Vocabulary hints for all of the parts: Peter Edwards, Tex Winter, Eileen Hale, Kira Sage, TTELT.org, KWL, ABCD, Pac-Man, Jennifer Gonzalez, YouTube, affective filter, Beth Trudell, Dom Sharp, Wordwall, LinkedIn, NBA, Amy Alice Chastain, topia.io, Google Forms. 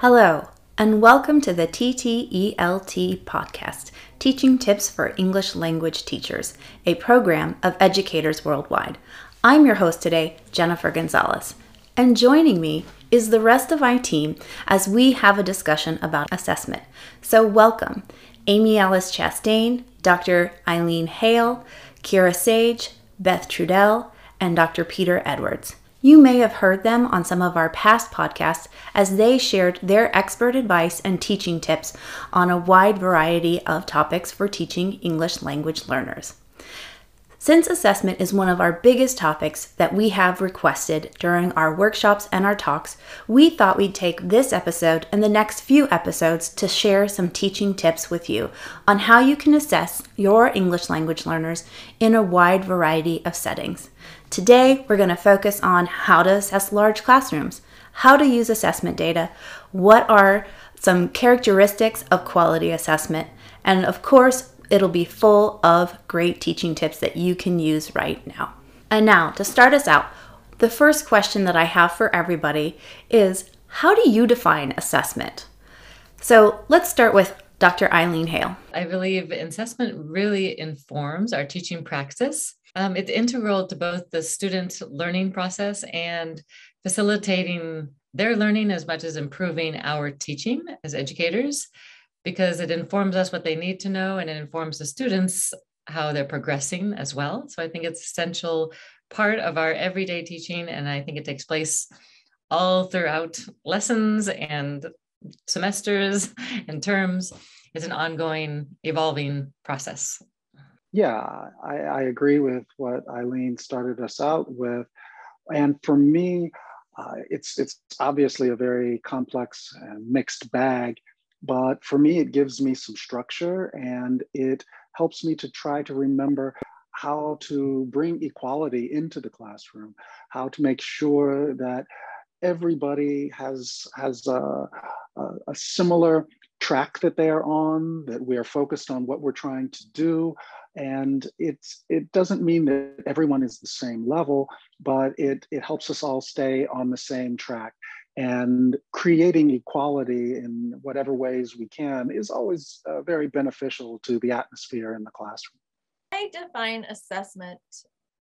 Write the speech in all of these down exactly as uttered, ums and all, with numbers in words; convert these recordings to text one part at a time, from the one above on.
Hello, and welcome to the T T E L T podcast, Teaching Tips for English Language Teachers, a program of educators worldwide. I'm your host today, Jennifer Gonzalez, and joining me is the rest of my team as we have a discussion about assessment. So welcome, Amy Alice Chastain, Doctor Eileen Hale, Kira Sage, Beth Trudell, and Doctor Peter Edwards. You may have heard them on some of our past podcasts as they shared their expert advice and teaching tips on a wide variety of topics for teaching English language learners. Since assessment is one of our biggest topics that we have requested during our workshops and our talks, we thought we'd take this episode and the next few episodes to share some teaching tips with you on how you can assess your English language learners in a wide variety of settings. Today, we're going to focus on how to assess large classrooms, how to use assessment data, what are some characteristics of quality assessment, and of course, it'll be full of great teaching tips that you can use right now. And now, to start us out, the first question that I have for everybody is, how do you define assessment? So let's start with Doctor Eileen Hale. I believe assessment really informs our teaching practice. Um, it's integral to both the student learning process and facilitating their learning as much as improving our teaching as educators, because it informs us what they need to know and it informs the students how they're progressing as well. So I think it's an essential part of our everyday teaching, and I think it takes place all throughout lessons and semesters and terms. It's an ongoing, evolving process. Yeah, I, I agree with what Eileen started us out with. And for me, uh, it's, it's obviously a very complex and mixed bag, but for me, it gives me some structure and it helps me to try to remember how to bring equality into the classroom, how to make sure that everybody has, has a, a, a similar track that they are on, that we are focused on what we're trying to do. And it's, it doesn't mean that everyone is the same level, but it, it helps us all stay on the same track. And creating equality in whatever ways we can is always uh, very beneficial to the atmosphere in the classroom. I define assessment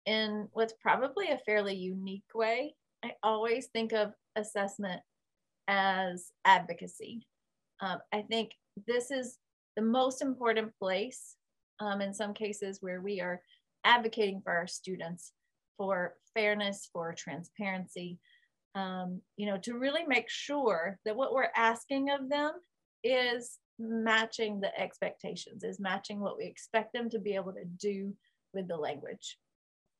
in what's probably a fairly unique way. I always think of assessment as advocacy. Um, I think this is the most important place um, in some cases where we are advocating for our students, for fairness, for transparency, um, you know, to really make sure that what we're asking of them is matching the expectations, is matching what we expect them to be able to do with the language.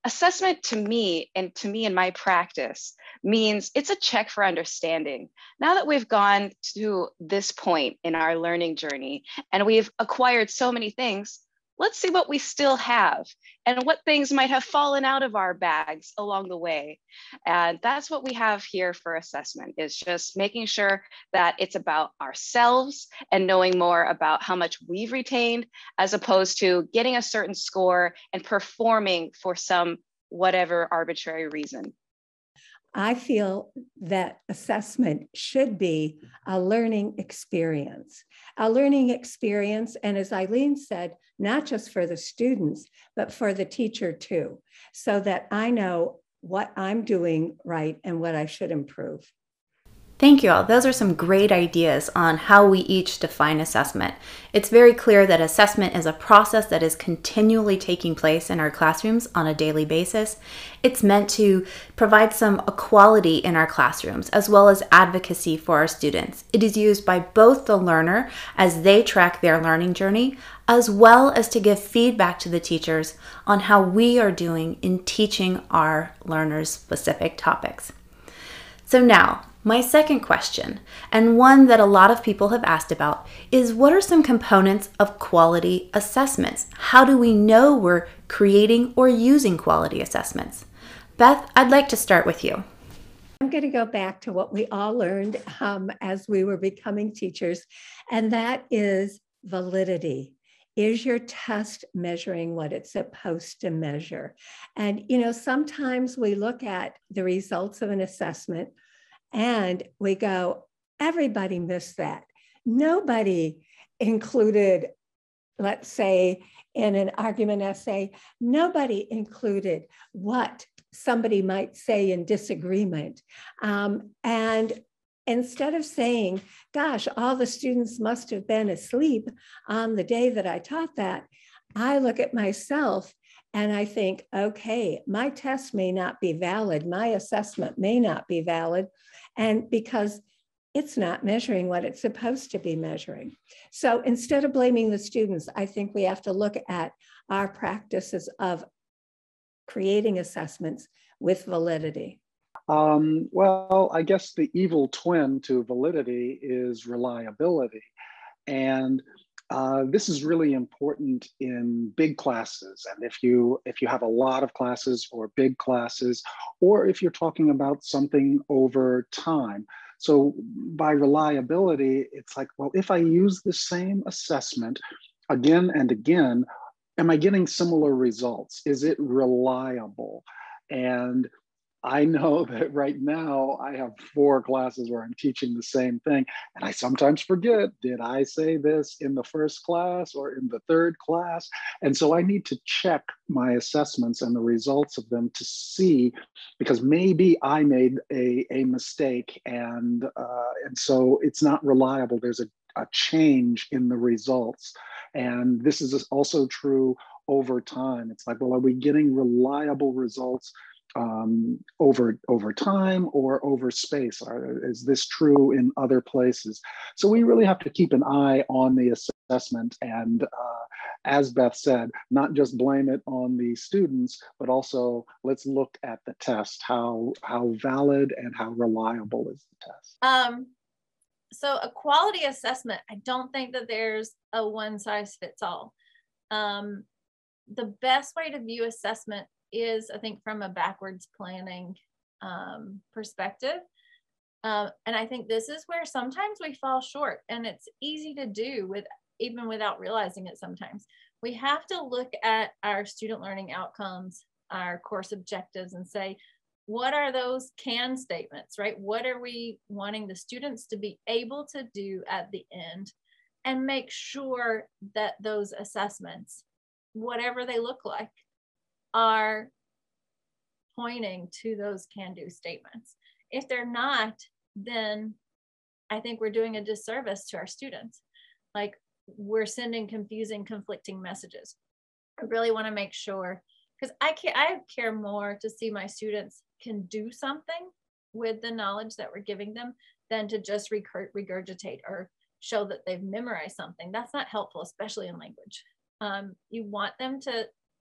Assessment to me, and to me in my practice, means it's a check for understanding. Now that we've gone to this point in our learning journey and we've acquired so many things, let's see what we still have and what things might have fallen out of our bags along the way. And that's what we have here for assessment, is just making sure that it's about ourselves and knowing more about how much we've retained, as opposed to getting a certain score and performing for some whatever arbitrary reason. I feel that assessment should be a learning experience, a learning experience. And as Eileen said, not just for the students, but for the teacher too, so that I know what I'm doing right and what I should improve. Thank you all. Those are some great ideas on how we each define assessment. It's very clear that assessment is a process that is continually taking place in our classrooms on a daily basis. It's meant to provide some equality in our classrooms, as well as advocacy for our students. It is used by both the learner as they track their learning journey, as well as to give feedback to the teachers on how we are doing in teaching our learners specific topics. So now, my second question, and one that a lot of people have asked about, is what are some components of quality assessments? How do we know we're creating or using quality assessments? Beth, I'd like to start with you. I'm going to go back to what we all learned um, as we were becoming teachers, and that is validity. Is your test measuring what it's supposed to measure? And, you know, sometimes we look at the results of an assessment and we go, Everybody missed that. Nobody included, let's say, in an argument essay, nobody included what somebody might say in disagreement. Um, and instead of saying, gosh, all the students must have been asleep on the day that I taught that, I look at myself and I think, okay, my test may not be valid. My assessment may not be valid. And because it's not measuring what it's supposed to be measuring. So instead of blaming the students, I think we have to look at our practices of creating assessments with validity. Um, well, I guess the evil twin to validity is reliability. And uh, this is really important in big classes. And if you, if you have a lot of classes or big classes, or if you're talking about something over time. So by reliability, it's like, well, if I use the same assessment again and again, am I getting similar results? Is it reliable? And I know that right now I have four classes where I'm teaching the same thing. And I sometimes forget, did I say this in the first class or in the third class? And so I need to check my assessments and the results of them to see, because maybe I made a, a mistake. And, uh, and so it's not reliable. There's a, a change in the results. And this is also true over time. It's like, well, are we getting reliable results Um, over over time or over space? Are, is this true in other places? So we really have to keep an eye on the assessment and, uh, as Beth said, not just blame it on the students, but also let's look at the test. How how valid and how reliable is the test? Um, so a quality assessment, I don't think that there's a one size fits all. Um, the best way to view assessment is, I think, from a backwards planning um, perspective. Um, and I think this is where sometimes we fall short, and it's easy to do with even without realizing it sometimes. We have to look at our student learning outcomes, our course objectives, and say, what are those can statements, right? What are we wanting the students to be able to do at the end? And make sure that those assessments, whatever they look like, are pointing to those can-do statements. If they're not, then I think we're doing a disservice to our students. Like, we're sending confusing, conflicting messages. I really want to make sure, because I care, I care more to see my students can do something with the knowledge that we're giving them than to just regurgitate or show that they've memorized something. That's not helpful, especially in language. Um, you want them to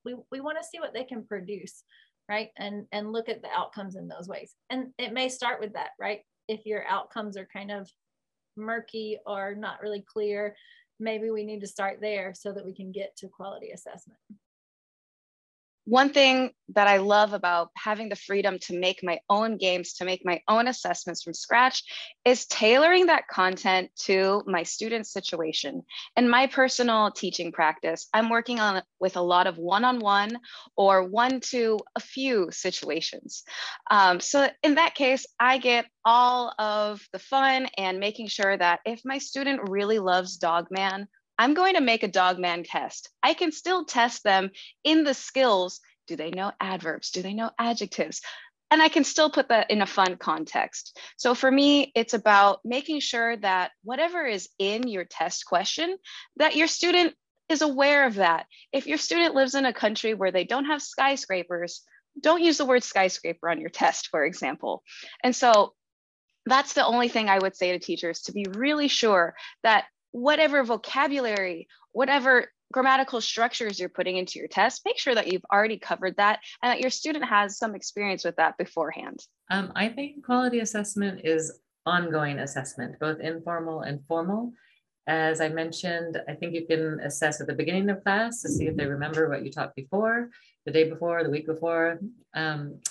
We, we want to see what they can produce, right? And, and look at the outcomes in those ways. And it may start with that, right? If your outcomes are kind of murky or not really clear, maybe we need to start there so that we can get to quality assessment. One thing that I love about having the freedom to make my own games, to make my own assessments from scratch, is tailoring that content to my student's situation. In my personal teaching practice, I'm working on with a lot of one-on-one or one to a few situations. Um, so in that case, I get all of the fun and making sure that if my student really loves Dog Man, I'm going to make a Dog Man test. I can still test them in the skills. Do they know adverbs? Do they know adjectives? And I can still put that in a fun context. So for me, it's about making sure that whatever is in your test question, that your student is aware of that. If your student lives in a country where they don't have skyscrapers, don't use the word skyscraper on your test, for example. And so that's the only thing I would say to teachers, to be really sure that whatever vocabulary, whatever grammatical structures you're putting into your test, make sure that you've already covered that and that your student has some experience with that beforehand. Um, I think quality assessment is ongoing assessment, both informal and formal. As I mentioned, I think you can assess at the beginning of class to see if they remember what you taught before, the day before, the week before. Um,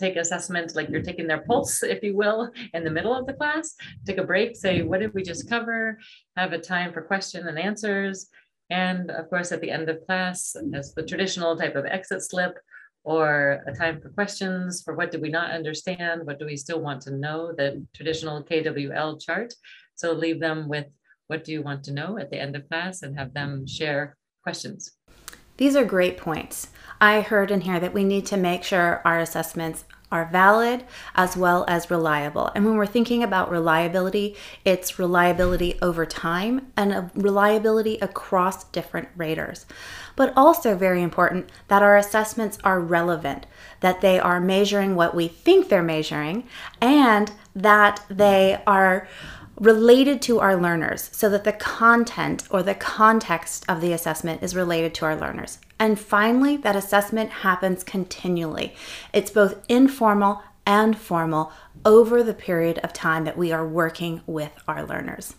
Take assessment like you're taking their pulse, if you will, in the middle of the class. Take a break, say, what did we just cover? Have a time for question and answers. And of course, at the end of class, as the traditional type of exit slip or a time for questions for what did we not understand, what do we still want to know, the traditional K W L chart. So leave them with what do you want to know at the end of class and have them share questions. These are great points. I heard in here that we need to make sure our assessments are valid as well as reliable. And when we're thinking about reliability, it's reliability over time and a reliability across different raters. But also very important that our assessments are relevant, that they are measuring what we think they're measuring, and that they are related to our learners so that the content or the context of the assessment is related to our learners. And finally, that assessment happens continually. It's both informal and formal over the period of time that we are working with our learners.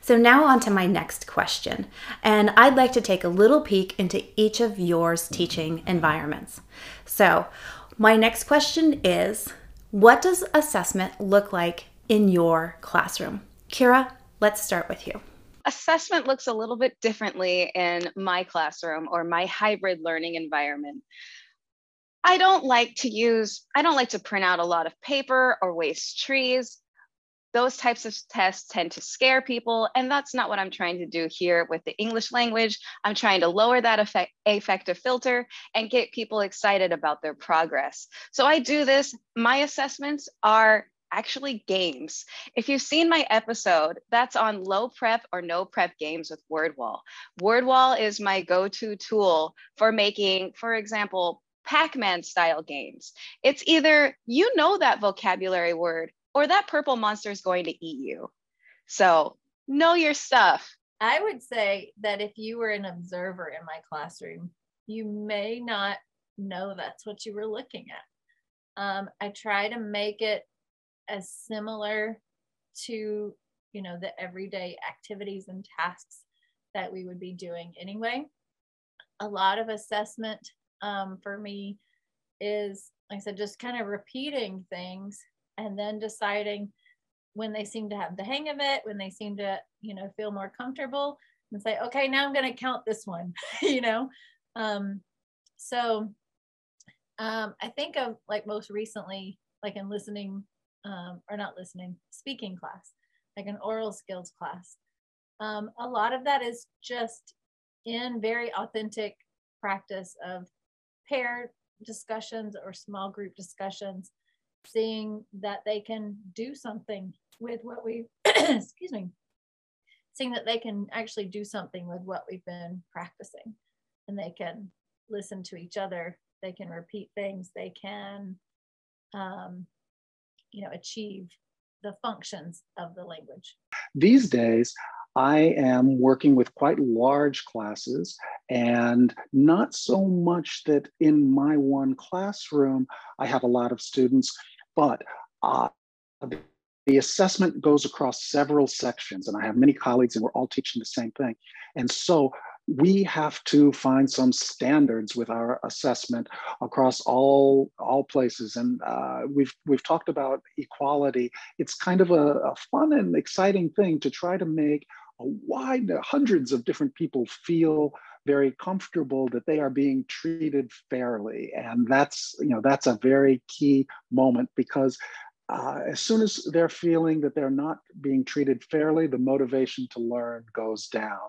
So now on to my next question, and I'd like to take a little peek into each of yours teaching environments. So my next question is, what does assessment look like in your classroom? Kira, let's start with you. Assessment looks a little bit differently in my classroom or my hybrid learning environment. I don't like to use, I don't like to print out a lot of paper or waste trees. Those types of tests tend to scare people, and that's not what I'm trying to do here with the English language. I'm trying to lower that affect, affective filter and get people excited about their progress. So I do this, my assessments are actually games. If you've seen my episode, that's on low prep or no prep games with Wordwall. Wordwall is my go-to tool for making, for example, Pac-Man style games. It's either you know that vocabulary word or that purple monster is going to eat you. So know your stuff. I would say that if you were an observer in my classroom, you may not know that's what you were looking at. Um, I try to make it as similar to, you know, the everyday activities and tasks that we would be doing anyway. A lot of assessment um, for me is, like I said, just kind of repeating things and then deciding when they seem to have the hang of it, when they seem to, you know, feel more comfortable and say, okay, now I'm going to count this one, you know? Um, so um, I think of like most recently, like in listening, Um, or not listening, speaking class, like an oral skills class. Um, a lot of that is just in very authentic practice of pair discussions or small group discussions, seeing that they can do something with what we, excuse me, seeing that they can actually do something with what we've been practicing, and they can listen to each other, they can repeat things, they can, um, you know, achieve the functions of the language. These days, I am working with quite large classes, and not so much that in my one classroom, I have a lot of students, but uh, the assessment goes across several sections, and I have many colleagues and we're all teaching the same thing. And so we have to find some standards with our assessment across all all places, and uh, we've we've talked about equality. It's kind of a, a fun and exciting thing to try to make a wide hundreds of different people feel very comfortable that they are being treated fairly, and that's you know that's a very key moment, because Uh, as soon as they're feeling that they're not being treated fairly, the motivation to learn goes down.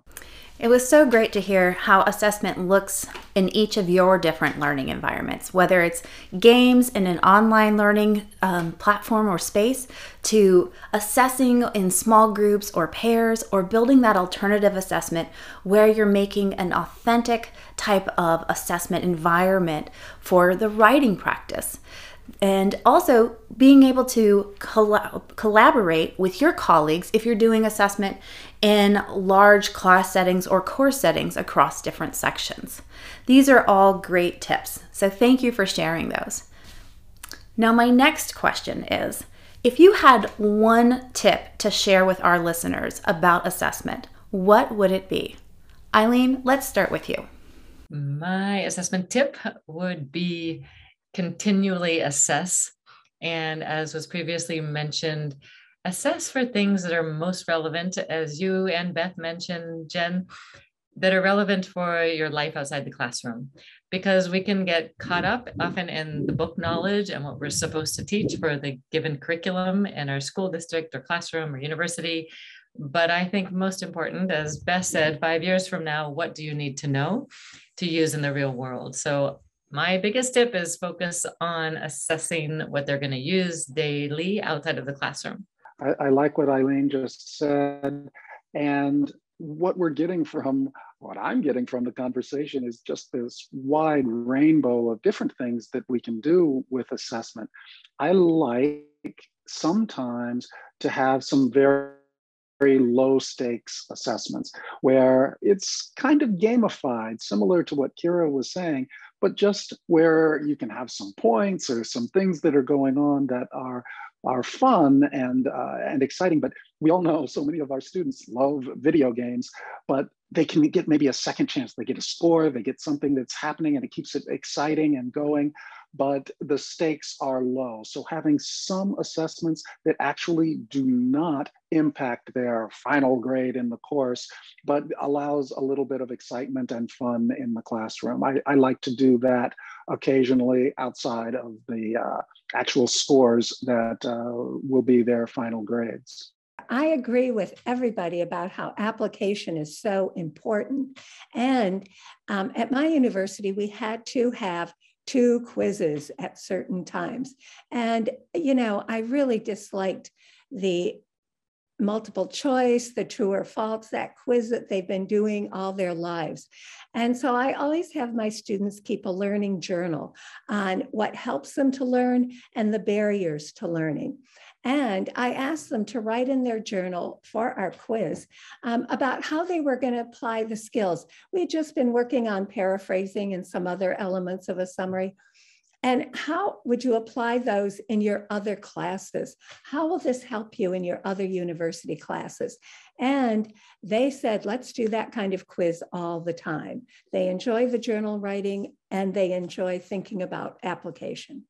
It was so great to hear how assessment looks in each of your different learning environments, whether it's games in an online learning um, platform or space, to assessing in small groups or pairs, or building that alternative assessment where you're making an authentic type of assessment environment for the writing practice. And also being able to coll- collaborate with your colleagues if you're doing assessment in large class settings or course settings across different sections. These are all great tips, so thank you for sharing those. Now my next question is, if you had one tip to share with our listeners about assessment, what would it be? Eileen, let's start with you. My assessment tip would be continually assess, and as was previously mentioned, assess for things that are most relevant, as you and Beth mentioned, Jen, that are relevant for your life outside the classroom. because we can get caught up often in the book knowledge and what we're supposed to teach for the given curriculum in our school district or classroom or university. But I think most important, as Beth said, five years from now, what do you need to know to use in the real world? So my biggest tip is focus on assessing what they're going to use daily outside of the classroom. I, I like what Eileen just said. And what we're getting from, what I'm getting from the conversation is just this wide rainbow of different things that we can do with assessment. I like sometimes to have some very very low stakes assessments where it's kind of gamified, similar to what Kira was saying, but just where you can have some points or some things that are going on that are, are fun and, uh, and exciting. But we all know so many of our students love video games, but they can get maybe a second chance. They get a score, they get something that's happening and it keeps it exciting and going, but the stakes are low. So having some assessments that actually do not impact their final grade in the course, but allows a little bit of excitement and fun in the classroom. I, I like to do that occasionally outside of the uh, actual scores that uh, will be their final grades. I agree with everybody about how application is so important. And um, at my university, we had to have two quizzes at certain times. And, you know, I really disliked the multiple choice, the true or false, that quiz that they've been doing all their lives. And so I always have my students keep a learning journal on what helps them to learn and the barriers to learning. And I asked them to write in their journal for our quiz um, about how they were going to apply the skills. We had just been working on paraphrasing and some other elements of a summary. And how would you apply those in your other classes? How will this help you in your other university classes? And they said, let's do that kind of quiz all the time. They enjoy the journal writing and they enjoy thinking about application.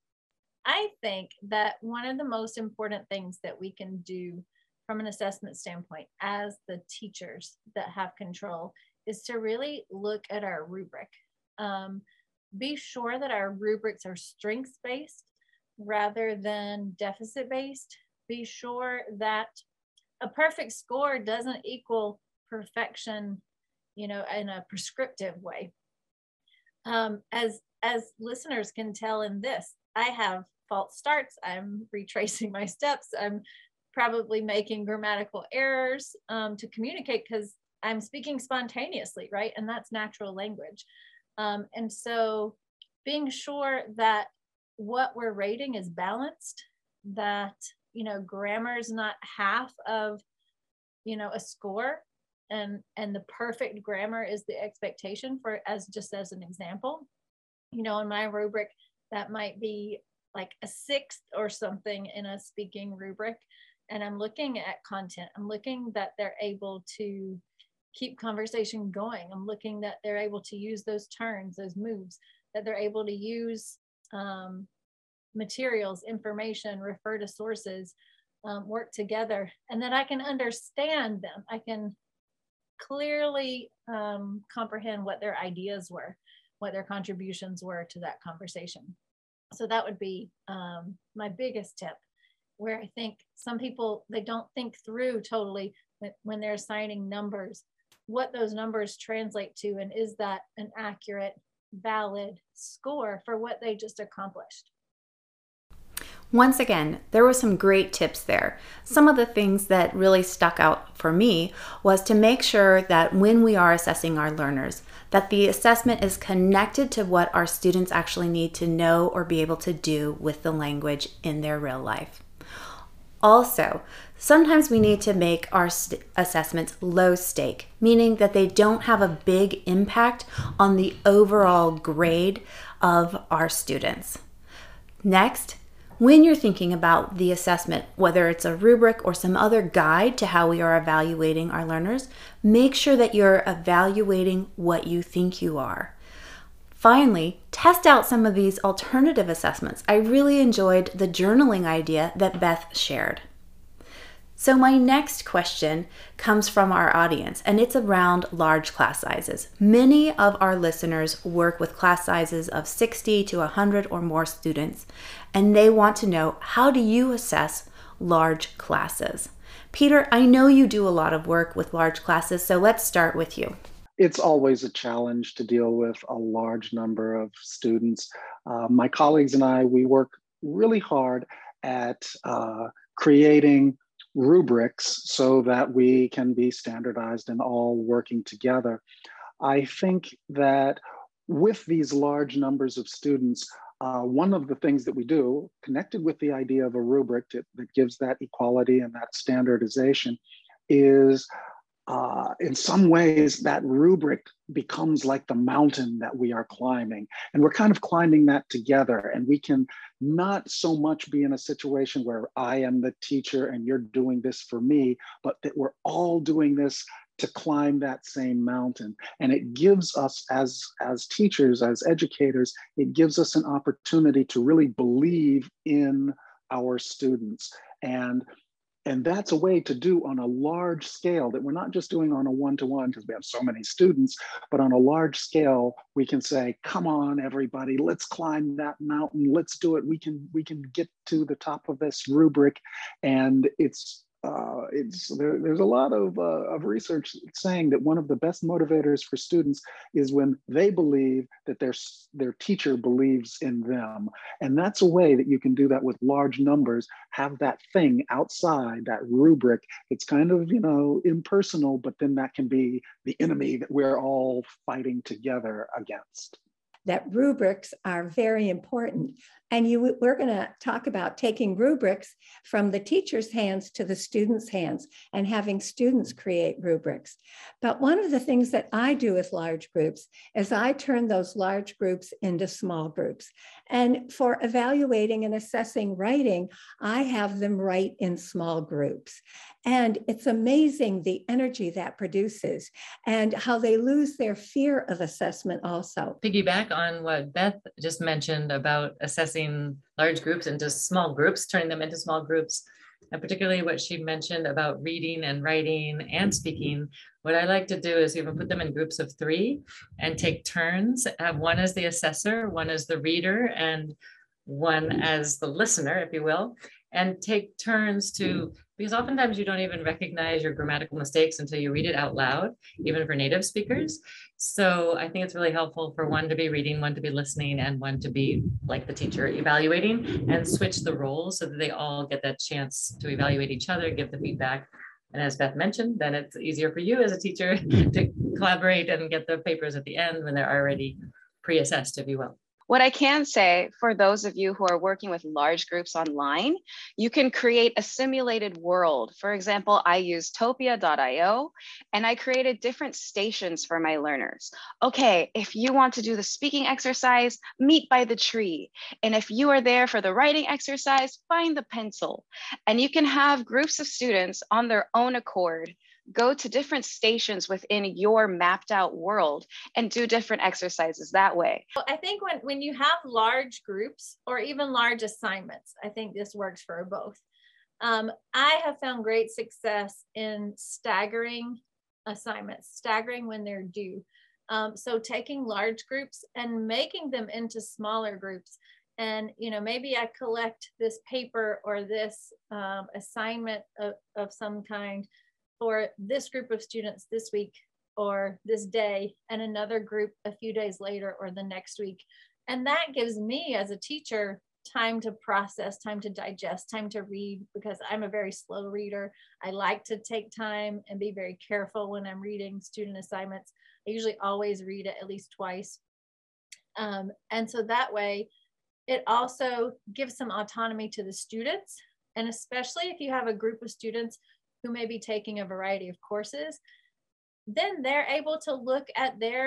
I think that one of the most important things that we can do from an assessment standpoint as the teachers that have control is to really look at our rubric. Um, be sure that our rubrics are strengths-based rather than deficit-based. Be sure that a perfect score doesn't equal perfection, you know, in a prescriptive way. Um, as, as listeners can tell in this, I have false starts, I'm retracing my steps, I'm probably making grammatical errors um, to communicate because I'm speaking spontaneously, right? And that's natural language. Um, and so being sure that what we're rating is balanced, that, you know, grammar is not half of, you know, a score, and, and the perfect grammar is the expectation for, as just as an example, you know, in my rubric, that might be like a sixth or something in a speaking rubric. And I'm looking at content. I'm looking that they're able to keep conversation going. I'm looking that they're able to use those turns, those moves, that they're able to use um, materials, information, refer to sources, um, work together, and that I can understand them. I can clearly um, comprehend what their ideas were, what their contributions were to that conversation. So that would be um, my biggest tip, where I think some people, they don't think through totally when they're assigning numbers, what those numbers translate to, and is that an accurate, valid score for what they just accomplished. Once again, there were some great tips there. Some of the things that really stuck out for me was to make sure that when we are assessing our learners, that the assessment is connected to what our students actually need to know or be able to do with the language in their real life. Also, sometimes we need to make our st- assessments low stake, meaning that they don't have a big impact on the overall grade of our students. Next, when you're thinking about the assessment, whether it's a rubric or some other guide to how we are evaluating our learners, make sure that you're evaluating what you think you are. Finally, test out some of these alternative assessments. I really enjoyed the journaling idea that Beth shared. So my next question comes from our audience, and it's around large class sizes. Many of our listeners work with class sizes of sixty to one hundred or more students, and they want to know, how do you assess large classes? Peter, I know you do a lot of work with large classes, so let's start with you. It's always a challenge to deal with a large number of students. Uh, my colleagues and I, we work really hard at uh, creating rubrics so that we can be standardized and all working together. I think that with these large numbers of students, uh, one of the things that we do, connected with the idea of a rubric to, that gives that equality and that standardization, is Uh, in some ways, that rubric becomes like the mountain that we are climbing. And we're kind of climbing that together. And we can not so much be in a situation where I am the teacher and you're doing this for me, but that we're all doing this to climb that same mountain. And it gives us as, as teachers, as educators, it gives us an opportunity to really believe in our students. And And that's a way to do on a large scale that we're not just doing on a one-to-one because we have so many students, but on a large scale, we can say, come on, everybody, let's climb that mountain. Let's do it. We can we can get to the top of this rubric. And it's uh, it's there, there's a lot of, uh, of research saying that one of the best motivators for students is when they believe that their, their teacher believes in them. And that's a way that you can do that with large numbers, have that thing outside, that rubric. It's kind of, you know, impersonal, but then that can be the enemy that we're all fighting together against. That rubrics are very important. And you, we're going to talk about taking rubrics from the teacher's hands to the student's hands and having students create rubrics. But one of the things that I do with large groups is I turn those large groups into small groups. And for evaluating and assessing writing, I have them write in small groups. And it's amazing the energy that produces and how they lose their fear of assessment also. Piggyback on what Beth just mentioned about assessing large groups into small groups, turning them into small groups, and particularly what she mentioned about reading and writing and speaking. What I like to do is even put them in groups of three and take turns. Have one as the assessor, one as the reader, and one as the listener, if you will, and take turns to, because oftentimes you don't even recognize your grammatical mistakes until you read it out loud, even for native speakers. So I think it's really helpful for one to be reading, one to be listening, and one to be, like the teacher, evaluating, and switch the roles so that they all get that chance to evaluate each other, give the feedback. And as Beth mentioned, then it's easier for you as a teacher to collaborate and get the papers at the end when they're already pre-assessed, if you will. What I can say for those of you who are working with large groups online, you can create a simulated world. For example, I use topia dot io and I created different stations for my learners. Okay, if you want to do the speaking exercise, meet by the tree. And if you are there for the writing exercise, find the pencil. And you can have groups of students on their own accord go to different stations within your mapped out world and do different exercises that way. Well, I think when, when you have large groups or even large assignments, I think this works for both. Um, I have found great success in staggering assignments, staggering when they're due. Um, so taking large groups and making them into smaller groups. And, you know, maybe I collect this paper or this um, assignment of, of some kind for this group of students this week or this day, and another group a few days later or the next week. And that gives me as a teacher time to process, time to digest, time to read, because I'm a very slow reader. I like to take time and be very careful when I'm reading student assignments. I usually always read it at least twice. Um, and so that way, it also gives some autonomy to the students. And especially if you have a group of students who may be taking a variety of courses, then they're able to look at their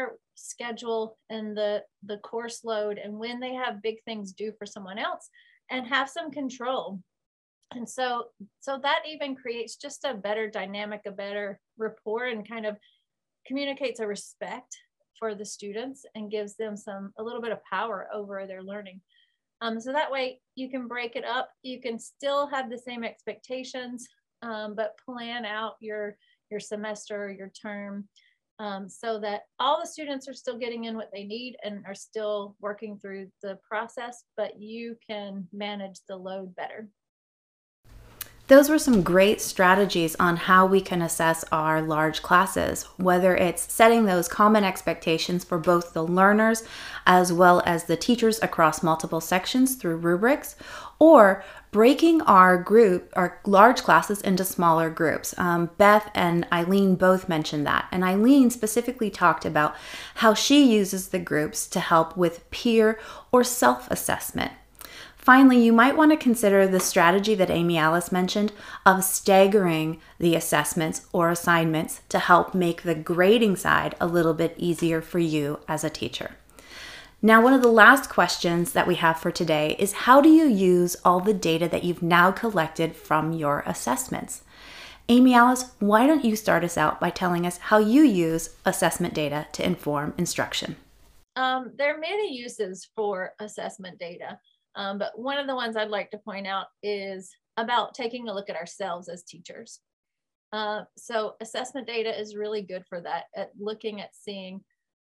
schedule and the, the course load and when they have big things due for someone else and have some control. And so, so that even creates just a better dynamic, a better rapport, and kind of communicates a respect for the students and gives them some, a little bit of power over their learning. Um, so that way you can break it up. You can still have the same expectations, um, but plan out your, your semester or your term um, so that all the students are still getting in what they need and are still working through the process, but you can manage the load better. Those were some great strategies on how we can assess our large classes, whether it's setting those common expectations for both the learners as well as the teachers across multiple sections through rubrics, or breaking our group, our large classes into smaller groups. Um, Beth and Eileen both mentioned that, and Eileen specifically talked about how she uses the groups to help with peer or self-assessment. Finally, you might want to consider the strategy that Amy Alice mentioned of staggering the assessments or assignments to help make the grading side a little bit easier for you as a teacher. Now, one of the last questions that we have for today is, how do you use all the data that you've now collected from your assessments? Amy Alice, why don't you start us out by telling us how you use assessment data to inform instruction? Um, there are many uses for assessment data. Um, but one of the ones I'd like to point out is about taking a look at ourselves as teachers. Uh, so assessment data is really good for that, at looking at seeing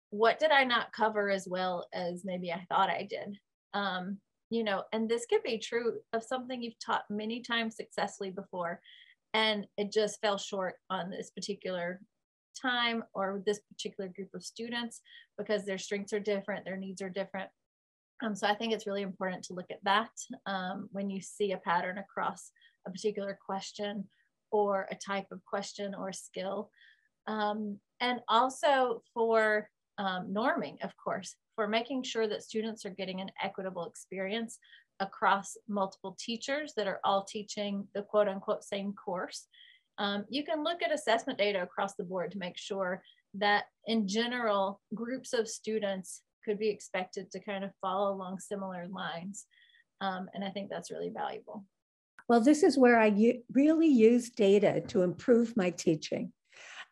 what did I not cover as well as maybe I thought I did. Um, you know, and this could be true of something you've taught many times successfully before, and it just fell short on this particular time or this particular group of students because their strengths are different, their needs are different. Um, so I think it's really important to look at that um, when you see a pattern across a particular question or a type of question or skill. Um, and also for um, norming, of course, for making sure that students are getting an equitable experience across multiple teachers that are all teaching the quote unquote same course. Um, you can look at assessment data across the board to make sure that in general, groups of students could be expected to kind of follow along similar lines. Um, and I think that's really valuable. Well, this is where I u- really use data to improve my teaching.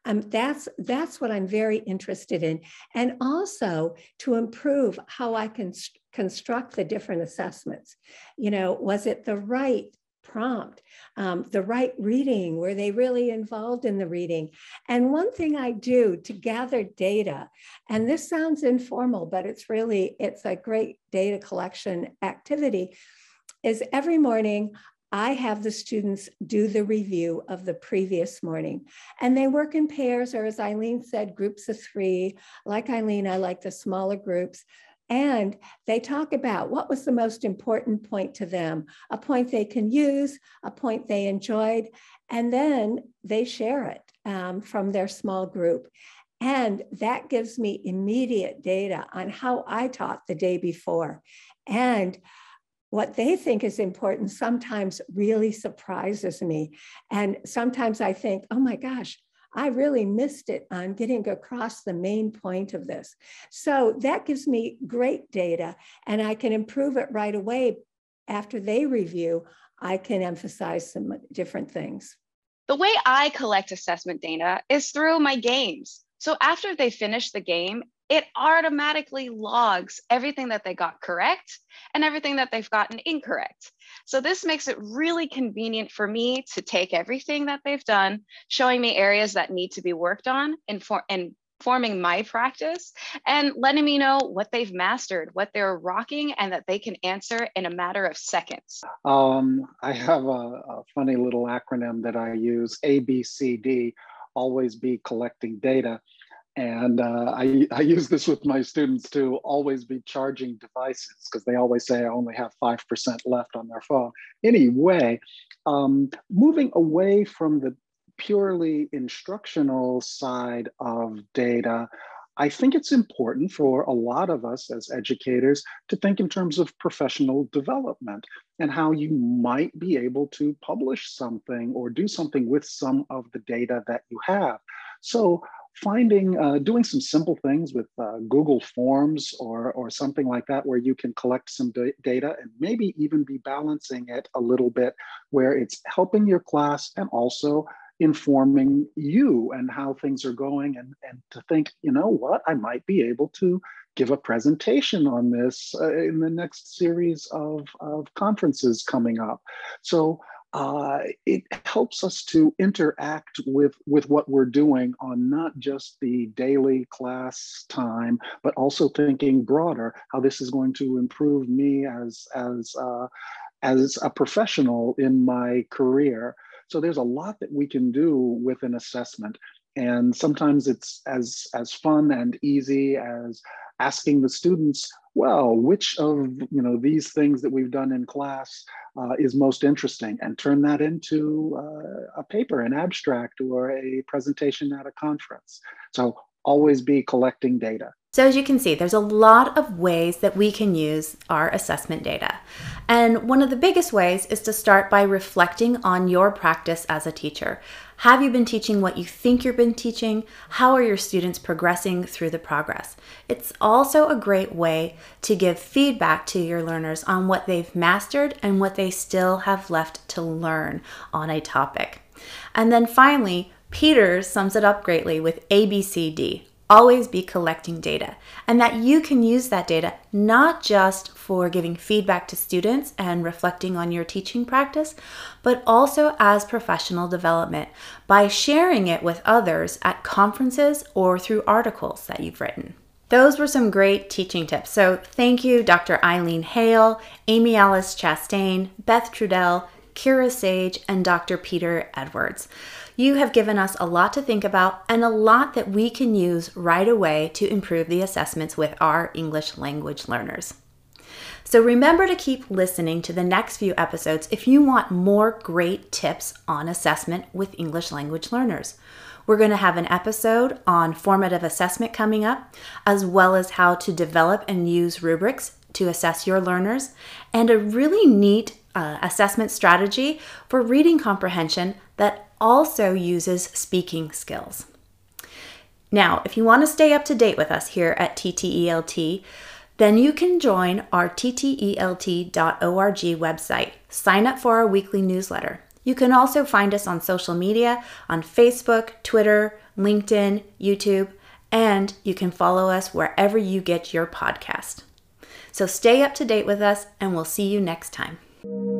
Um, that's, that's what I'm very interested in. And also to improve how I can st- construct the different assessments. You know, was it the right prompt, um, the right reading? Were they really involved in the reading? And one thing I do to gather data, and this sounds informal, but it's really, it's a great data collection activity, is every morning I have the students do the review of the previous morning. And they work in pairs, or as Eileen said, groups of three. Like Eileen, I like the smaller groups. And they talk about what was the most important point to them, a point they can use, a point they enjoyed, and then they share it um, from their small group. And that gives me immediate data on how I taught the day before. And what they think is important sometimes really surprises me. And sometimes I think, oh my gosh, I really missed it on getting across the main point of this. So that gives me great data, and I can improve it right away. After they review, I can emphasize some different things. The way I collect assessment data is through my games. So after they finish the game, it automatically logs everything that they got correct and everything that they've gotten incorrect. So this makes it really convenient for me to take everything that they've done, showing me areas that need to be worked on, inform- and forming my practice, and letting me know what they've mastered, what they're rocking, and that they can answer in a matter of seconds. Um, I have a, a funny little acronym that I use, A B C D, always be collecting data. And uh, I, I use this with my students to always be charging devices, because they always say I only have five percent left on their phone. Anyway, um, moving away from the purely instructional side of data, I think it's important for a lot of us as educators to think in terms of professional development and how you might be able to publish something or do something with some of the data that you have. So, Finding, uh, doing some simple things with uh, Google Forms or, or something like that, where you can collect some da- data and maybe even be balancing it a little bit, where it's helping your class and also informing you and how things are going, and, and to think, you know what, I might be able to give a presentation on this uh, in the next series of, of conferences coming up. So uh, it helps us to interact with, with what we're doing on not just the daily class time, but also thinking broader, how this is going to improve me as, as, uh, as a professional in my career. So there's a lot that we can do with an assessment. And sometimes it's as, as fun and easy as asking the students, well, which of you know these things that we've done in class uh, is most interesting, and turn that into uh, a paper, an abstract, or a presentation at a conference. So always be collecting data. So as you can see, there's a lot of ways that we can use our assessment data. And one of the biggest ways is to start by reflecting on your practice as a teacher. Have you been teaching what you think you've been teaching? How are your students progressing through the progress? It's also a great way to give feedback to your learners on what they've mastered and what they still have left to learn on a topic. And then finally, Peter sums it up greatly with A B C D. Always be collecting data, and that you can use that data not just for giving feedback to students and reflecting on your teaching practice, but also as professional development by sharing it with others at conferences or through articles that you've written. Those were some great teaching tips. So thank you, Doctor Eileen Hale, Amy Alice Chastain, Beth Trudell, Kira Sage, and Doctor Peter Edwards. You have given us a lot to think about and a lot that we can use right away to improve the assessments with our English language learners. So remember to keep listening to the next few episodes if you want more great tips on assessment with English language learners. We're going to have an episode on formative assessment coming up, as well as how to develop and use rubrics to assess your learners, and a really neat Uh, assessment strategy for reading comprehension that also uses speaking skills. Now, if you want to stay up to date with us here at T T E L T, then you can join our T T E L T dot org website. Sign up for our weekly newsletter. You can also find us on social media, on Facebook, Twitter, LinkedIn, YouTube, and you can follow us wherever you get your podcast. So stay up to date with us, and we'll see you next time. Thank you.